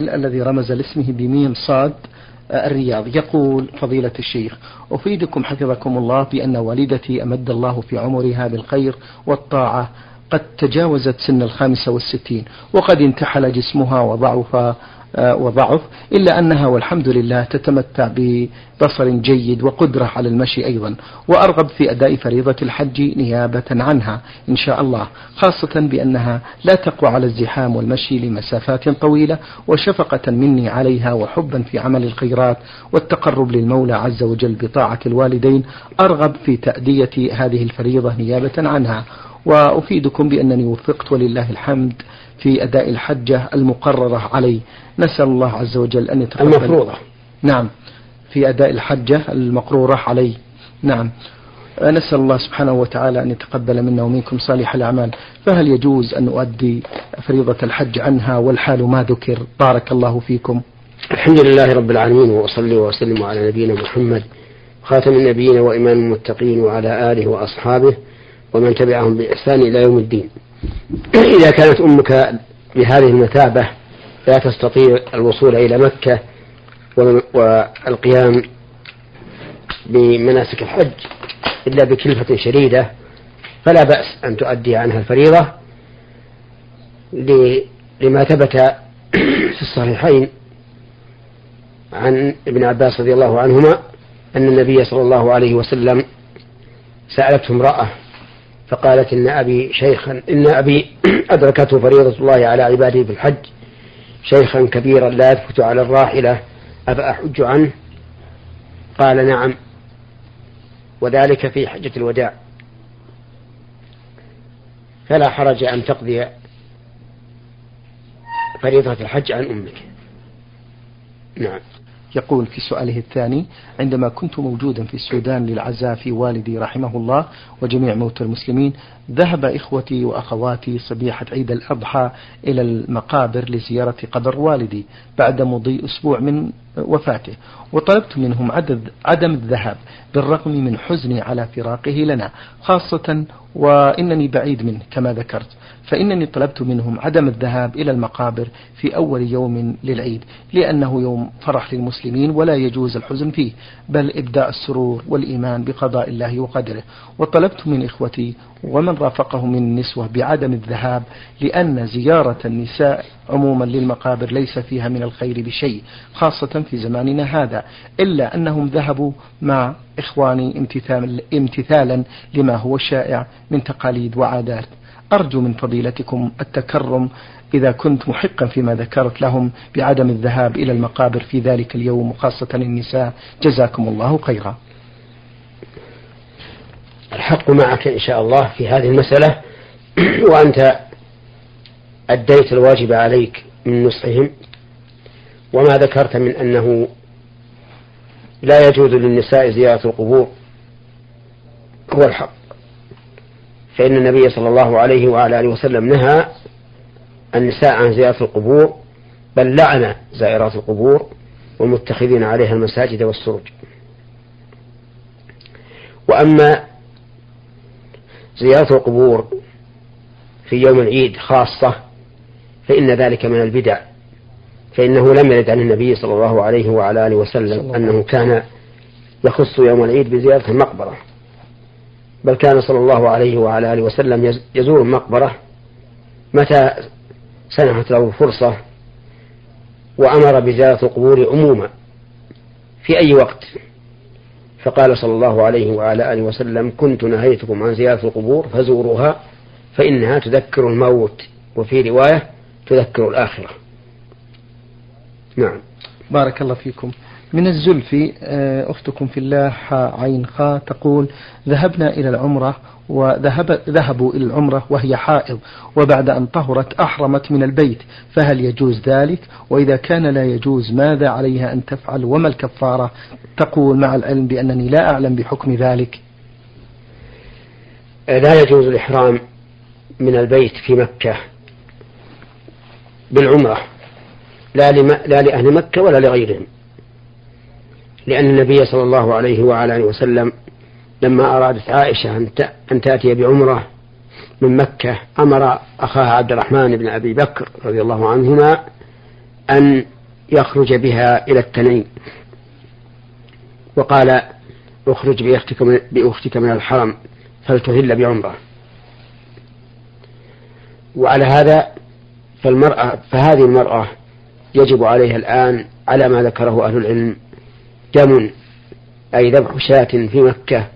الذي رمز لاسمه بميم صاد الرياض. يقول فضيلة الشيخ: أفيدكم حفظكم الله بأن والدتي أمد الله في عمرها بالخير والطاعة قد تجاوزت سن 65 وقد انتحل جسمها وضعف، إلا أنها والحمد لله تتمتع ببصر جيد وقدرة على المشي أيضا، وأرغب في أداء فريضة الحج نيابة عنها إن شاء الله، خاصة بأنها لا تقوى على الزحام والمشي لمسافات طويلة، وشفقة مني عليها وحبا في عمل الخيرات والتقرب للمولى عز وجل بطاعة الوالدين أرغب في تأدية هذه الفريضة نيابة عنها، وأفيدكم بأنني وفقت ولله الحمد في أداء الحجة المقررة علي، نسأل الله عز وجل أن يتقبل المفروضة. نعم، في أداء الحجة المقرورة علي. نعم، نسأل الله سبحانه وتعالى أن يتقبل منا ومنكم صالح الأعمال. فهل يجوز أن أؤدي فريضة الحج عنها والحال ما ذكر؟ بارك الله فيكم. الحمد لله رب العالمين، وأصلي وأسلم على نبينا محمد خاتم النبيين وإمام المتقين وعلى آله وأصحابه ومن تبعهم بإحسان إلى يوم الدين. إذا كانت أمك بهذه المثابة لا تستطيع الوصول إلى مكة والقيام بمناسك الحج إلا بكلفة شديدة، فلا بأس أن تؤدي عنها الفريضة، لما ثبت في الصحيحين عن ابن عباس رضي الله عنهما أن النبي صلى الله عليه وسلم سألته امرأة فقالت إن أبي أدركته فريضة الله على عباده بالحج شيخا كبيرا لا يثبت على الراحلة، أفأحج عنه؟ قال نعم، وذلك في حجة الوداع. فلا حرج أن تقضي فريضة الحج عن أمك. نعم. يقول في سؤاله الثاني: عندما كنت موجودا في السودان للعزاء في والدي رحمه الله وجميع موتى المسلمين، ذهب إخوتي وأخواتي صبيحة عيد الأضحى إلى المقابر لزيارة قبر والدي بعد مضي أسبوع من وفاته، وطلبت منهم عدم الذهاب بالرغم من حزني على فراقه لنا خاصة وإنني بعيد منه كما ذكرت، فإنني طلبت منهم عدم الذهاب إلى المقابر في أول يوم للعيد لأنه يوم فرح للمسلمين ولا يجوز الحزن فيه، بل إبداء السرور والإيمان بقضاء الله وقدره، وطلبت من إخوتي ومن رافقهم من النسوة بعدم الذهاب لأن زيارة النساء عموما للمقابر ليس فيها من الخير بشيء خاصة في زماننا هذا، إلا أنهم ذهبوا مع إخواني امتثالا لما هو الشائع من تقاليد وعادات. أرجو من فضيلتكم التكرم إذا كنت محقا فيما ذكرت لهم بعدم الذهاب إلى المقابر في ذلك اليوم وخاصة النساء، جزاكم الله خيرا. الحق معك إن شاء الله في هذه المسألة، وأنت أديت الواجب عليك من نصحهم، وما ذكرت من أنه لا يجوز للنساء زيارة القبور هو الحق، فإن النبي صلى الله عليه وعلى آله وسلم نهى النساء عن زيارة القبور، بل لعن زائرات القبور والمتخذين عليها المساجد والسرج. وأما زيارة القبور في يوم العيد خاصة فإن ذلك من البدع، فإنه لم يرد عن النبي صلى الله عليه وعلى آله وسلم أنه كان يخص يوم العيد بزيارة المقبرة، بل كان صلى الله عليه وعلى آله وسلم يزور المقبرة متى سنحت له الفرصة، وأمر بزيارة القبور عموما في أي وقت، فقال صلى الله عليه وعلى آله وسلم: كنت نهيتكم عن زيارة القبور فزوروها فإنها تذكر الموت، وفي رواية تذكر الآخرة. نعم، بارك الله فيكم. من الزلفي أختكم في الله عين خاء تقول: ذهبنا إلى العمرة وذهبوا إلى العمرة وهي حائض، وبعد أن طهرت أحرمت من البيت، فهل يجوز ذلك؟ وإذا كان لا يجوز ماذا عليها أن تفعل وما الكفارة؟ تقول: مع العلم بأنني لا أعلم بحكم ذلك. لا يجوز الإحرام من البيت في مكة بالعمرة، لا لأهل مكة ولا لغيرهم، لأن النبي صلى الله عليه وعلى آله وسلم لما أرادت عائشة أن تأتي بعمرة من مكة أمر أخاها عبد الرحمن بن أبي بكر رضي الله عنهما أن يخرج بها إلى التنعيم. وقال: اخرج بأختك من الحرم فلتهل بعمرة. وعلى هذا فهذه المرأة يجب عليها الآن على ما ذكره أهل العلم دم، أي ذبح شاة في مكة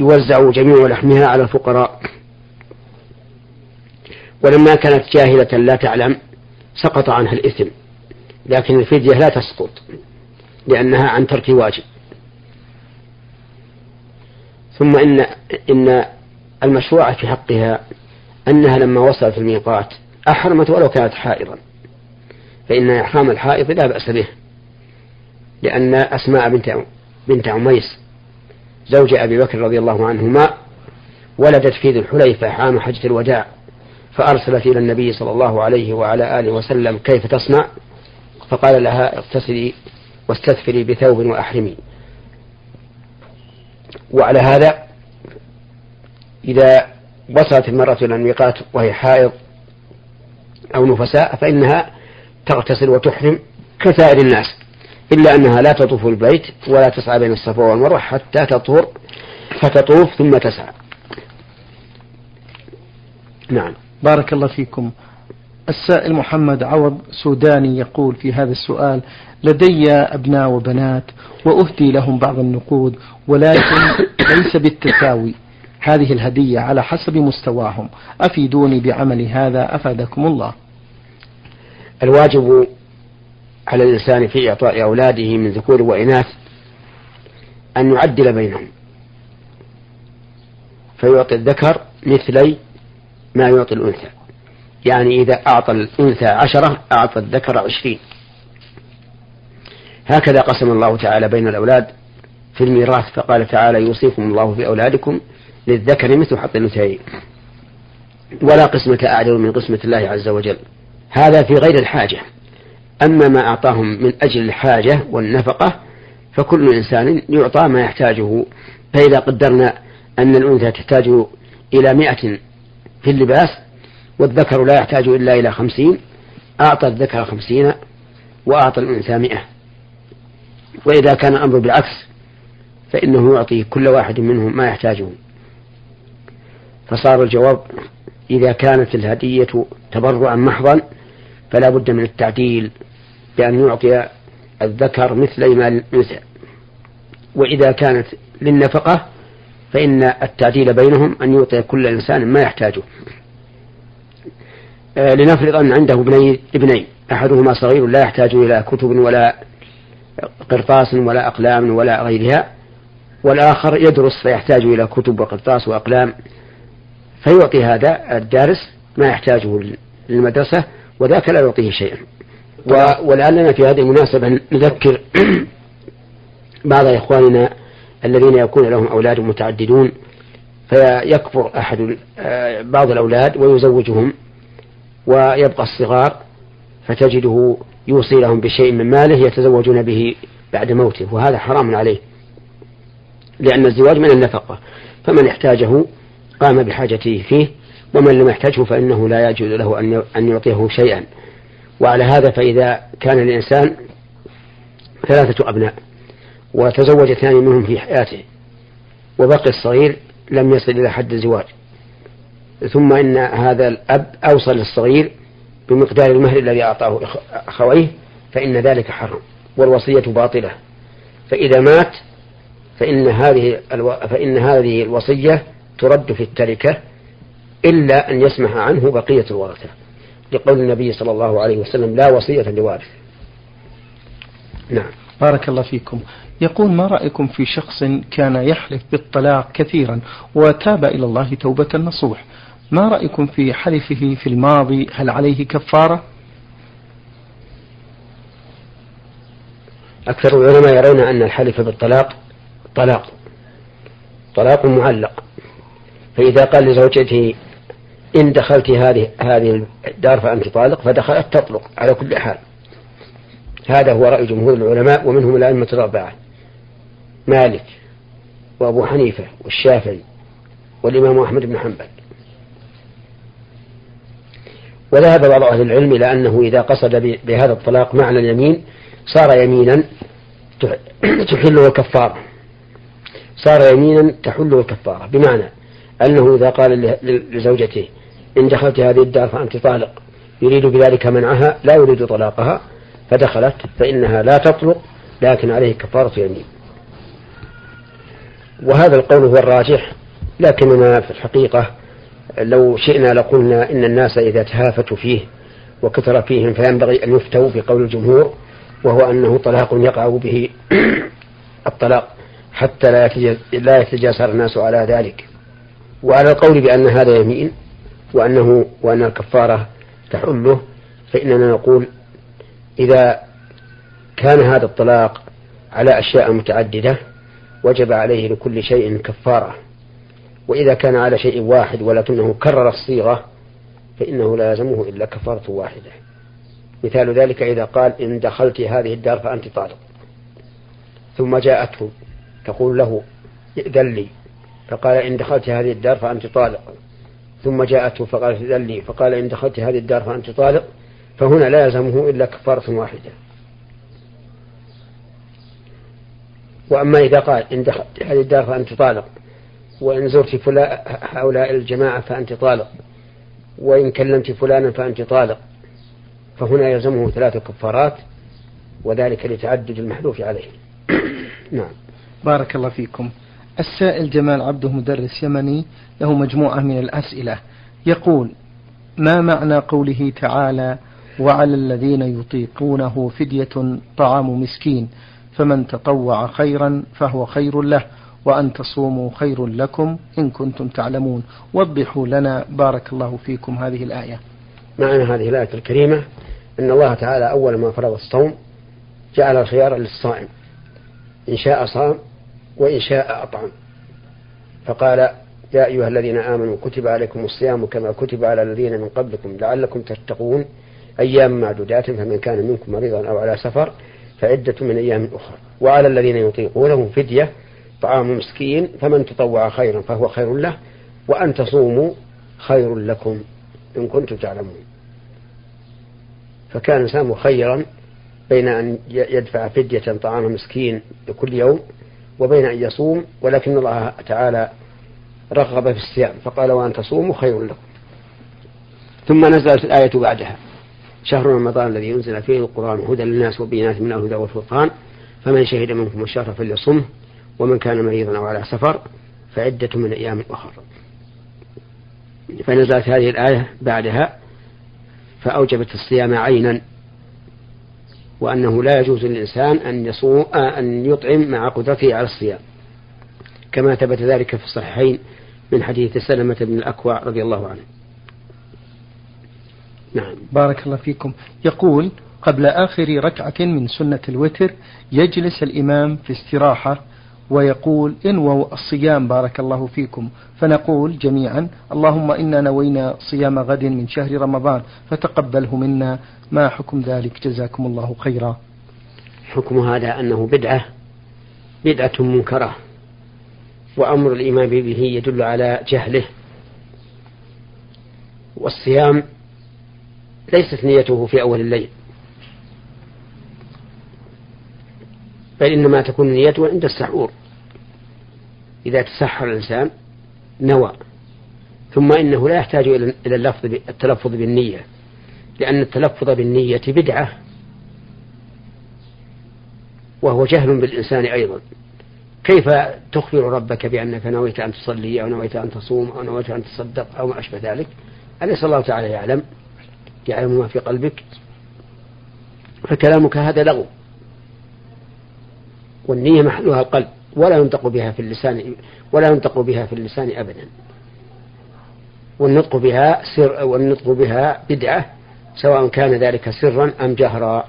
يوزع جميع لحمها على الفقراء. ولما كانت جاهلة لا تعلم سقط عنها الإثم، لكن الفدية لا تسقط لأنها عن ترك واجب. ثم إن المشروع في حقها أنها لما وصلت الميقات أحرمت ولو كانت حائضا، فإن إحرام الحائض لا بأس به، لأن أسماء بنت عميس زوج أبي بكر رضي الله عنهما ولدت في ذي الحليفة عام حجة الوداع، فأرسلت إلى النبي صلى الله عليه وعلى آله وسلم كيف تصنع؟ فقال لها: اغتسلي واستثفري بثوب وأحرمي. وعلى هذا إذا وصلت المرأة إلى الميقات وهي حائض أو نفساء فإنها تغتسل وتحرم كسائر الناس، إلا أنها لا تطوف البيت ولا تسعى بين الصفا والمروة حتى تطهر، فتطوف ثم تسعى. نعم، بارك الله فيكم. السائل محمد عوض سوداني يقول في هذا السؤال: لدي أبناء وبنات وأهدي لهم بعض النقود ولكن ليس بالتساوي هذه الهدية على حسب مستواهم، أفيدوني بعمل هذا أفادكم الله. الواجب على الإنسان في إعطاء أولاده من ذكور وإناث أن يعدل بينهم، فيعطي الذكر مثلي ما يعطي الأنثى، يعني إذا أعطى الأنثى 10 أعطى الذكر 20. هكذا قسم الله تعالى بين الأولاد في الميراث، فقال تعالى: يوصيكم الله في أولادكم للذكر مثل حظ الأنثيين ولا قسمة أعدل من قسمة الله عز وجل. هذا في غير الحاجة، أما ما أعطاهم من أجل الحاجة والنفقة فكل إنسان يعطى ما يحتاجه. فإذا قدرنا أن الأنثى تحتاج إلى 100 في اللباس والذكر لا يحتاج إلا إلى 50، أعطى الذكر 50 وأعطى الأنثى 100. وإذا كان الأمر بالعكس فإنه يعطي كل واحد منهم ما يحتاجه. فصار الجواب: إذا كانت الهدية تبرعا محضا فلا بد من التعديل بأن يعطي الذكر مثل ما للأنثى، وإذا كانت للنفقة فإن التعديل بينهم أن يعطي كل إنسان ما يحتاجه. لنفرض أن عنده ابنين أحدهما صغير لا يحتاج إلى كتب ولا قرطاس ولا أقلام ولا غيرها، والآخر يدرس فيحتاج إلى كتب وقرطاس وأقلام، فيعطي هذا الدارس ما يحتاجه للمدرسة وذاك لا يعطيه شيئا. ولعلنا في هذه المناسبة نذكر بعض إخواننا الذين يكون لهم أولاد متعددون، فيكبر بعض الأولاد ويزوجهم ويبقى الصغار، فتجده يوصي لهم بشيء من ماله يتزوجون به بعد موته، وهذا حرام عليه لأن الزواج من النفقة، فمن احتاجه قام بحاجته فيه، ومن لم يحتاجه فإنه لا يجوز له أن يعطيه شيئا. وعلى هذا فإذا كان الإنسان 3 أبناء وتزوج 2 منهم في حياته وبقي الصغير لم يصل إلى حد الزواج، ثم إن هذا الأب أوصى للصغير بمقدار المهر الذي أعطاه أخويه، فإن ذلك حرام والوصية باطلة، فإذا مات فإن هذه الوصية ترد في التركة إلا أن يسمح عنه بقية الورثة، لقول النبي صلى الله عليه وسلم: لا وصية لوارث. نعم، بارك الله فيكم. يقول: ما رأيكم في شخص كان يحلف بالطلاق كثيرا وتاب إلى الله توبة نصوح، ما رأيكم في حلفه في الماضي، هل عليه كفارة؟ أكثر العلماء يرون أن الحلف بالطلاق طلاق معلق، فإذا قال لزوجته: إن دخلت هذه الدار فأنت طالق، فدخلت تطلق على كل حال. هذا هو رأي جمهور العلماء، ومنهم الأئمة الأربعة: مالك وأبو حنيفة والشافعي والإمام أحمد بن حنبل. وذهب بعض أهل العلم إلى أنه إذا قصد بهذا الطلاق معنى اليمين صار يمينا تحله الكفارة، صار يمينا تحله الكفارة، بمعنى أنه إذا قال لزوجته إن دخلت هذه الدار فأنت طالق، يريد بذلك منعها لا يريد طلاقها، فدخلت فإنها لا تطلق لكن عليه كفارة يمين. وهذا القول هو الراجح، لكننا في الحقيقة لو شئنا لقلنا إن الناس إذا تهافتوا فيه وكثر فيهم فينبغي أن يفتوا في قول الجمهور، وهو أنه طلاق يقع به الطلاق حتى لا يتجاسر الناس على ذلك، وعلى القول بأن هذا يمين وأن الكفارة تحله. فإننا نقول إذا كان هذا الطلاق على أشياء متعددة وجب عليه لكل شيء كفارة، وإذا كان على شيء واحد ولكنه كرر الصيغة فإنه لا يلزمه إلا كفارة واحدة. مثال ذلك إذا قال إن دخلت هذه الدار فأنت طالق، ثم جاءته تقول له ائذن لي، فقال إن دخلت هذه الدار فأنت طالق، ثم جاءته فقال ائذن لي، فقال إن دخلت هذه الدار فأنت طالق، فهنا لا يلزمه إلا كفارة واحدة. وأما إذا قال إن دخلت هذه الدار فأنت طالق، وإن زرت هؤلاء الجماعة فأنت طالق، وإن كلمت فلانا فأنت طالق، فهنا يلزمه 3 كفارات، وذلك لتعدد المحلوف عليه. نعم. بارك الله فيكم. السائل جمال عبده مدرس يمني له مجموعة من الأسئلة، يقول ما معنى قوله تعالى وعلى الذين يطيقونه فدية طعام مسكين فمن تطوع خيرا فهو خير له وأن تصوموا خير لكم إن كنتم تعلمون؟ وضحوا لنا بارك الله فيكم هذه الآية. معنى هذه الآية الكريمة أن الله تعالى أول ما فرض الصوم جعل الخيار للصائم، إن شاء صام وإن شاء أطعم، فقال يا أيها الذين آمنوا كتب عليكم الصيام كما كتب على الذين من قبلكم لعلكم تتقون أيام معدودات فمن كان منكم مريضا أو على سفر فعدة من أيام أخرى وعلى الذين يطيقونه فدية طعام مسكين فمن تطوع خيرا فهو خير له وأن تصوموا خير لكم إن كنتم تعلمون. فكان ساموا خيرا بين أن يدفع فدية طعام مسكين لكل يوم وبين أن يصوم، ولكن الله تعالى رغب في الصيام فقال وأن تصوموا خير لكم. ثم نزلت الآية بعدها شهر رمضان الذي ينزل فيه القرآن هدى للناس وبينات من الهدى والفرقان فمن شهد منكم الشهر فليصمه ومن كان مريضا أو على سفر فعدة من أيام أخرى. فنزلت هذه الآية بعدها فأوجبت الصيام عينا، وأنه لا يجوز للإنسان أن يطعم مع قدرته على الصيام، كما ثبت ذلك في الصحيحين من حديث سلمة بن الأكوع رضي الله عنه. نعم. بارك الله فيكم. يقول قبل آخر ركعة من سنة الوتر يجلس الإمام في استراحة ويقول انووا الصيام بارك الله فيكم، فنقول جميعا اللهم إنا نوينا صيام غد من شهر رمضان فتقبله منا، ما حكم ذلك جزاكم الله خيرا؟ حكم هذا أنه بدعة منكرة، وأمر الإمام به يدل على جهله. والصيام ليست نيته في أول الليل، بل إنما تكون نيته عند السحور، إذا تسحر الإنسان نوى. ثم إنه لا يحتاج إلى التلفظ بالنية، لأن التلفظ بالنية بدعة، وهو جهل بالإنسان أيضا. كيف تخبر ربك بأنك نويت أن تصلي أو نويت أن تصوم أو نويت أن تصدق أو ما أشبه ذلك؟ أليس الله تعالى يعلم ما في قلبك؟ فكلامك هذا لغو، والنية محلها القلب، ولا ينطق بها في اللسان أبدا، والنطق بها سر والنطق بها بدعة سواء كان ذلك سرا أم جهرا.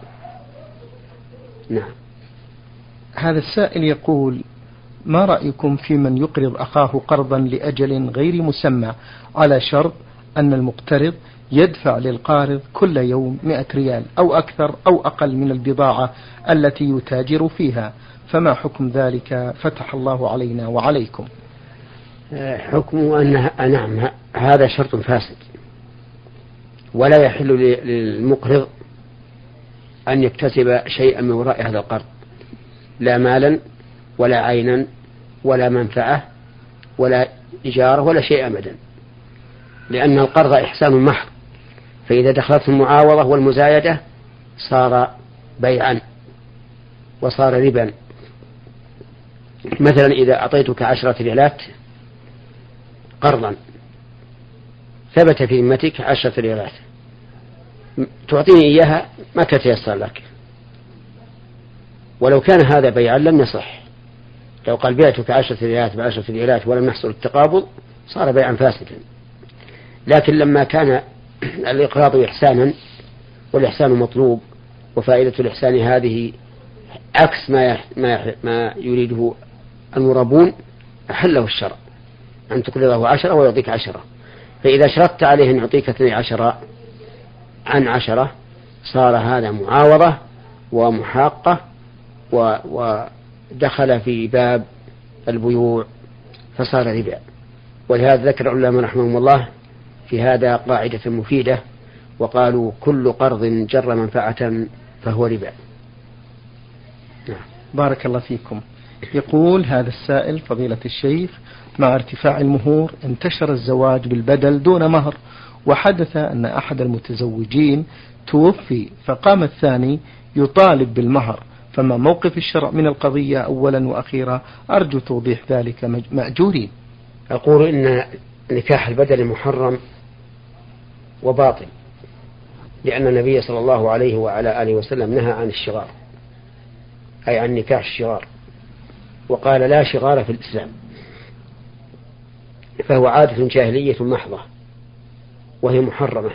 نعم. هذا السائل يقول ما رأيكم في من يقرض أخاه قرضا لأجل غير مسمى على شرط أن المقترض يدفع للقارض كل يوم 100 ريال أو أكثر أو أقل من البضاعة التي يتاجر فيها، فما حكم ذلك فتح الله علينا وعليكم؟ حكم أن نعم هذا شرط فاسد، ولا يحل للمقرض أن يكتسب شيئا من وراء هذا القرض، لا مالا ولا عينا ولا منفعة ولا إجارة ولا شيء أبدا، لأن القرض إحسان محض، فإذا دخلت المعاوضة والمزايدة صار بيعا وصار ربا. مثلا إذا أعطيتك 10 ريالات قرضا، ثبت في ذمتك 10 ريالات، تعطيني إياها متى تيسر لك، ولو كان هذا بيعا لم يصح. لو قال بعتك 10 ريالات ب10 ريالات ولم يحصل التقابض صار بيعا فاسدا. لكن لما كان الإقراض إحسانا والإحسان مطلوب، وفائدة الإحسان هذه عكس ما يريده المرابون، أحله الشرع أن تقرضه 10 ويعطيك 10، فإذا شرطت عليه أن يعطيك 12 عن 10 صار هذا معاوضة ومحاقة ودخل في باب البيوع فصار ربا. ولهذا ذكر العلماء رحمهم الله في هذا قاعدة مفيدة، وقالوا كل قرض جر منفعة فهو ربا. بارك الله فيكم. يقول هذا السائل: فضيلة الشيخ، مع ارتفاع المهور انتشر الزواج بالبدل دون مهر، وحدث أن أحد المتزوجين توفي فقام الثاني يطالب بالمهر، فما موقف الشرع من القضية أولا وأخيرا؟ أرجو توضيح ذلك مأجورين. أقول إن نكاح البدل محرم وباطل، لأن النبي صلى الله عليه وعلى آله وسلم نهى عن الشغار، أي عن نكاح الشغار، وقال لا شغار في الإسلام، فهو عادة جاهلية محضة وهي محرمة.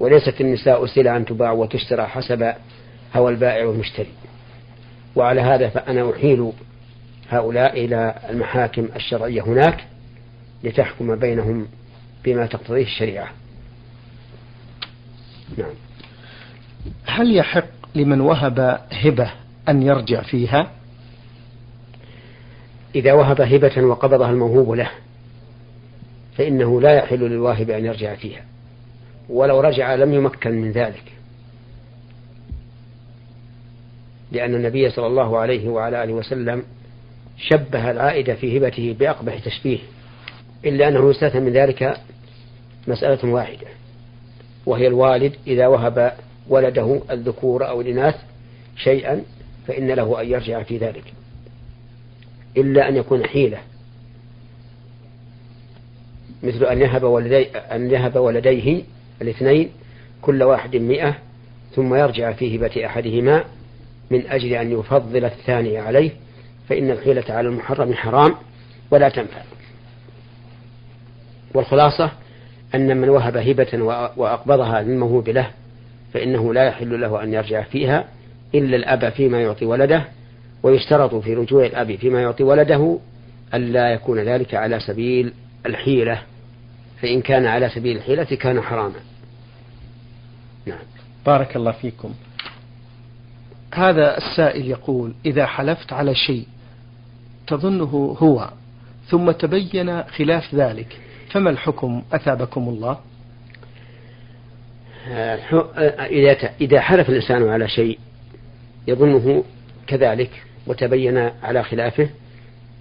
وليست النساء سلعا أن تباع وتشترى حسب هوى البائع والمشتري. وعلى هذا فأنا أحيل هؤلاء إلى المحاكم الشرعية هناك لتحكم بينهم بما تقتضيه الشريعة. نعم. هل يحق لمن وهب هبة أن يرجع فيها؟ إذا وهب هبة وقبضها الموهوب له فإنه لا يحل للواهب أن يرجع فيها، ولو رجع لم يمكن من ذلك، لأن النبي صلى الله عليه وعلى آله وسلم شبه العائد في هبته بأقبح تشبيه، إلا أنه يستثنى من ذلك مسألة واحدة، وهي الوالد إذا وهب ولده الذكور أو الإناث شيئا فإن له أن يرجع في ذلك، إلا أن يكون حيلة، مثل أن يهب ولديه الاثنين كل واحد 100 ثم يرجع في هبة أحدهما من أجل أن يفضل الثاني عليه، فإن الحيلة على المحرم حرام ولا تنفع. والخلاصة أن من وهب هبة وأقبضها للموهوب له فإنه لا يحل له أن يرجع فيها إلا الأب فيما يعطي ولده، ويشترط في رجوع الأب فيما يعطي ولده ألا يكون ذلك على سبيل الحيلة، فإن كان على سبيل الحيلة كان حراما. نعم. بارك الله فيكم. هذا السائل يقول: إذا حلفت على شيء تظنه هو ثم تبين خلاف ذلك فما الحكم أثابكم الله؟ إذا حلف الإنسان على شيء يظنه كذلك وتبين على خلافه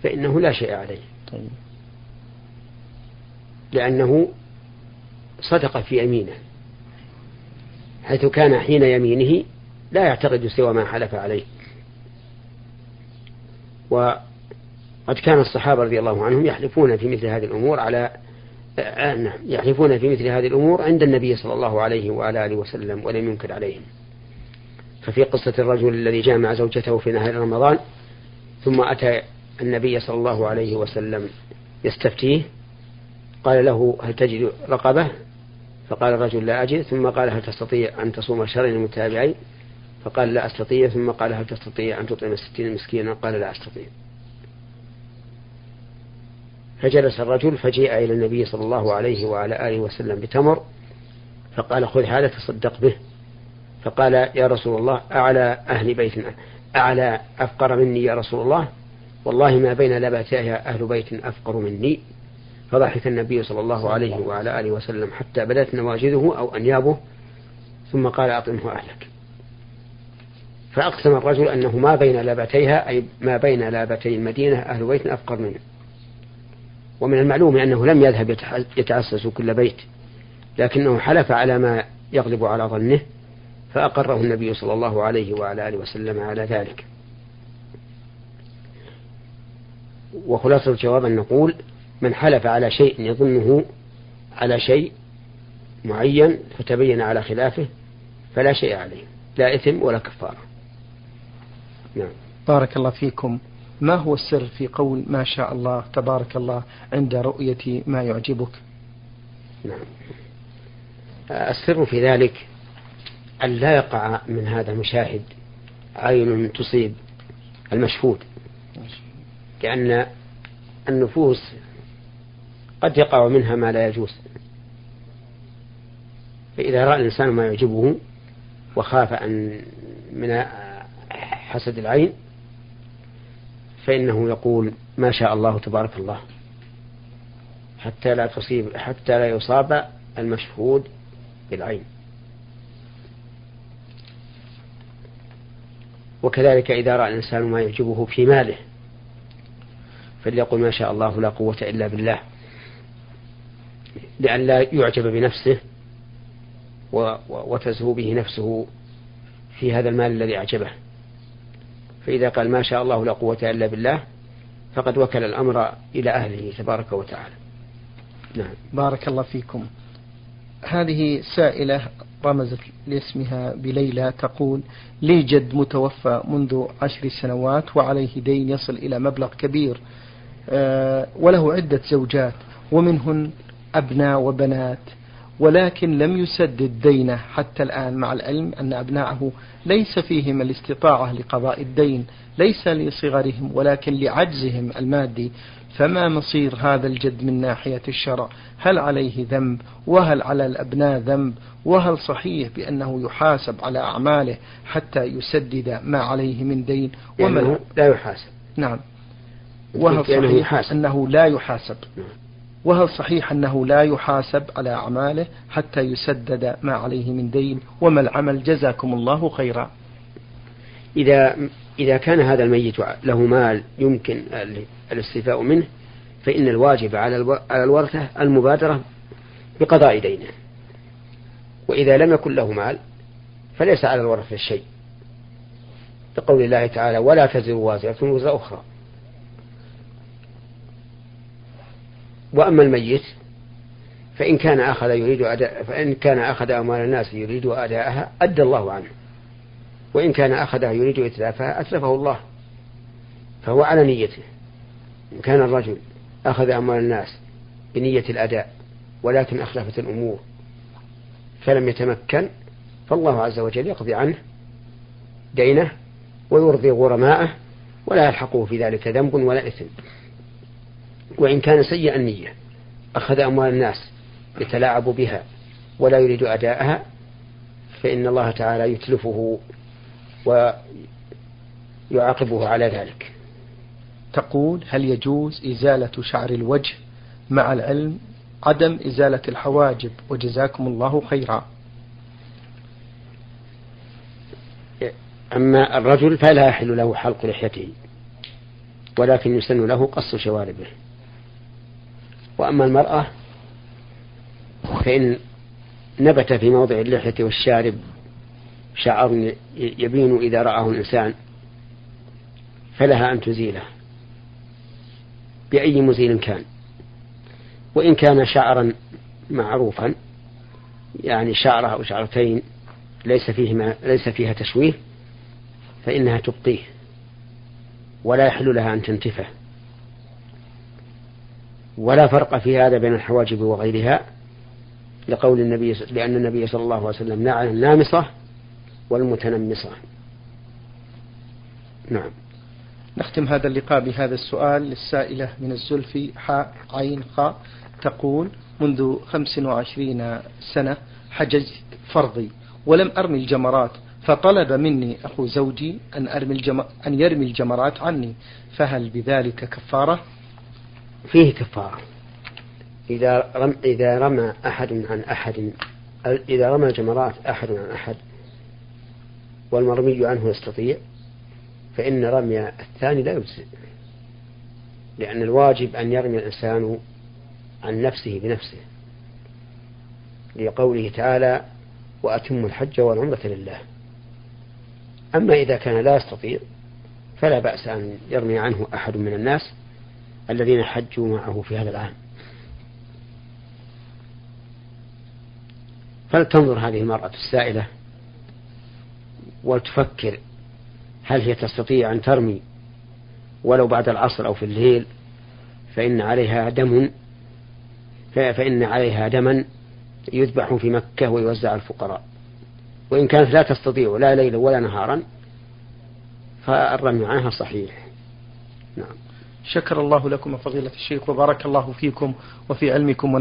فإنه لا شيء عليه. طيب. لأنه صدق في يمينه، حيث كان حين يمينه لا يعتقد سوى ما حلف عليه. وقد كان الصحابة رضي الله عنهم يحلفون في مثل هذه الأمور يحلفون في مثل هذه الأمور عند النبي صلى الله عليه وعلى آله وسلم ولم ينكر عليهم. ففي قصة الرجل الذي جامع زوجته في نهار رمضان ثم أتى النبي صلى الله عليه وسلم يستفتيه، قال له: هل تجد رقبة؟ فقال الرجل: لا أجد. ثم قال: هل تستطيع أن تصوم شهرين متتابعين؟ فقال: لا أستطيع. ثم قال: هل تستطيع أن تطعم 60 مسكينا؟ قال: لا أستطيع. فجلس الرجل فجيء إلى النبي صلى الله عليه وعلى آله وسلم بتمر، فقال: خذ هذا تصدق به. فقال: يا رسول الله، أعلى أهل بيتنا أعلى أفقر مني يا رسول الله؟ والله ما بين لباتيها أهل بيت أفقر مني فضحك النبي صلى الله عليه وعلى آله وسلم حتى بدت نواجذه أو أنيابه، ثم قال أطعمه أهلك. فأقسم الرجل أنه ما بين لابتيها، أي ما بين لابتي المدينة أهل بيت أفقر منه. ومن المعلوم أنه لم يذهب يتعسس كل بيت، لكنه حلف على ما يغلب على ظنه، فأقره النبي صلى الله عليه وعلى آله وسلم على ذلك. وخلاصة الجواب أن نقول: من حلف على شيء يظنه على شيء معين فتبين على خلافه فلا شيء عليه، لا إثم ولا كفارة. نعم. بارك الله فيكم. ما هو السر في قول ما شاء الله تبارك الله عند رؤية ما يعجبك؟ نعم، السر في ذلك أن لا يقع من هذا المشاهد عين تصيب المشهود، لأن النفوس قد يقع منها ما لا يجوز. فإذا رأى الإنسان ما يعجبه وخاف من حسد العين فإنه يقول ما شاء الله تبارك الله، حتى لا يصاب المشهود بالعين. وكذلك إذا رأى الإنسان ما يعجبه في ماله فليقل ما شاء الله لا قوة إلا بالله، لئلا يعجب بنفسه وتزهو به نفسه في هذا المال الذي أعجبه. فإذا قال ما شاء الله لا قوة إلا بالله فقد وكل الأمر إلى أهله تبارك وتعالى. نعم. بارك الله فيكم. هذه سائلة رمزت لاسمها بليلى، تقول: لي جد متوفى منذ 10 سنوات وعليه دين يصل إلى مبلغ كبير، وله عدة زوجات ومنهن أبناء وبنات، ولكن لم يسدد دينه حتى الآن، مع العلم أن أبناءه ليس فيهم الاستطاعة لقضاء الدين، ليس لصغرهم ولكن لعجزهم المادي. فما مصير هذا الجد من ناحية الشرع؟ هل عليه ذنب؟ وهل على الأبناء ذنب؟ وهل صحيح بأنه يحاسب على أعماله حتى يسدد ما عليه من دين؟ ومن لا يحاسب. نعم. وهل صحيح أنه لا يحاسب؟ وهل صحيح أنه لا يحاسب على أعماله حتى يسدد ما عليه من دين؟ وما العمل؟ جزاكم الله خيرا. إذا كان هذا الميت له مال يمكن الاستيفاء منه فإن الواجب على الورثة المبادرة بقضاء دينه، وإذا لم يكن له مال فليس على الورثة شيء، لقول الله تعالى: ولا تزر وازرة وزر أخرى. وأما الميت فإن كان أخذ أموال الناس يريد أداءها أدى الله عنه، وإن كان أخذها يريد إتلافها أتلفه الله، فهو على نيته. إن كان الرجل أخذ أموال الناس بنية الأداء ولكن أخلفت الأمور فلم يتمكن فالله عز وجل يقضي عنه دينه ويرضي غرماءه ولا يلحقه في ذلك ذنب ولا إثم. وإن كان سيء النية أخذ أموال الناس يتلاعب بها ولا يريد أداءها فإن الله تعالى يتلفه ويعاقبه على ذلك. تقول: هل يجوز إزالة شعر الوجه مع العلم عدم إزالة الحواجب؟ وجزاكم الله خيرا. أما الرجل فلا يحل له حلق لحيته، ولكن يسن له قص شواربه. وأما المرأة فإن نبت في موضع اللحية والشارب شعر يبين إذا رآه الإنسان فلها أن تزيله بأي مزيل كان، وإن كان شعرا معروفا، يعني شعرها أو شعرتين ليس فيها تشويه، فإنها تبقيه ولا يحل لها أن تنتفه. ولا فرق في هذا بين الحواجب وغيرها، لأن النبي صلى الله عليه وسلم نعى النامصة والمتنمصة. نعم. نختم هذا اللقاء بهذا السؤال للسائلة من الزلفي عين خاء، تقول: منذ 25 سنة حججت فرضي ولم أرمي الجمرات، فطلب مني أخو زوجي أن يرمي الجمرات عني، فهل بذلك كفارة؟ فيه كفارة، إذا رمى الجمرات أحد عن أحد والمرمي عنه يستطيع فإن رمي الثاني لا يجزئ، لأن الواجب أن يرمي الإنسان عن نفسه بنفسه، لقوله تعالى وأتم الحج والعمرة لله. أما إذا كان لا يستطيع فلا بأس أن يرمي عنه أحد من الناس الذين حجوا معه في هذا العام. فلتنظر هذه المرأة السائلة ولتفكر هل هي تستطيع أن ترمي ولو بعد العصر أو في الليل، فإن عليها دما يذبح في مكة ويوزع الفقراء. وإن كانت لا تستطيع لا ليلا ولا نهارا فالرمي عنها صحيح. نعم. شكر الله لكم فضيلة الشيخ وبارك الله فيكم وفي علمكم.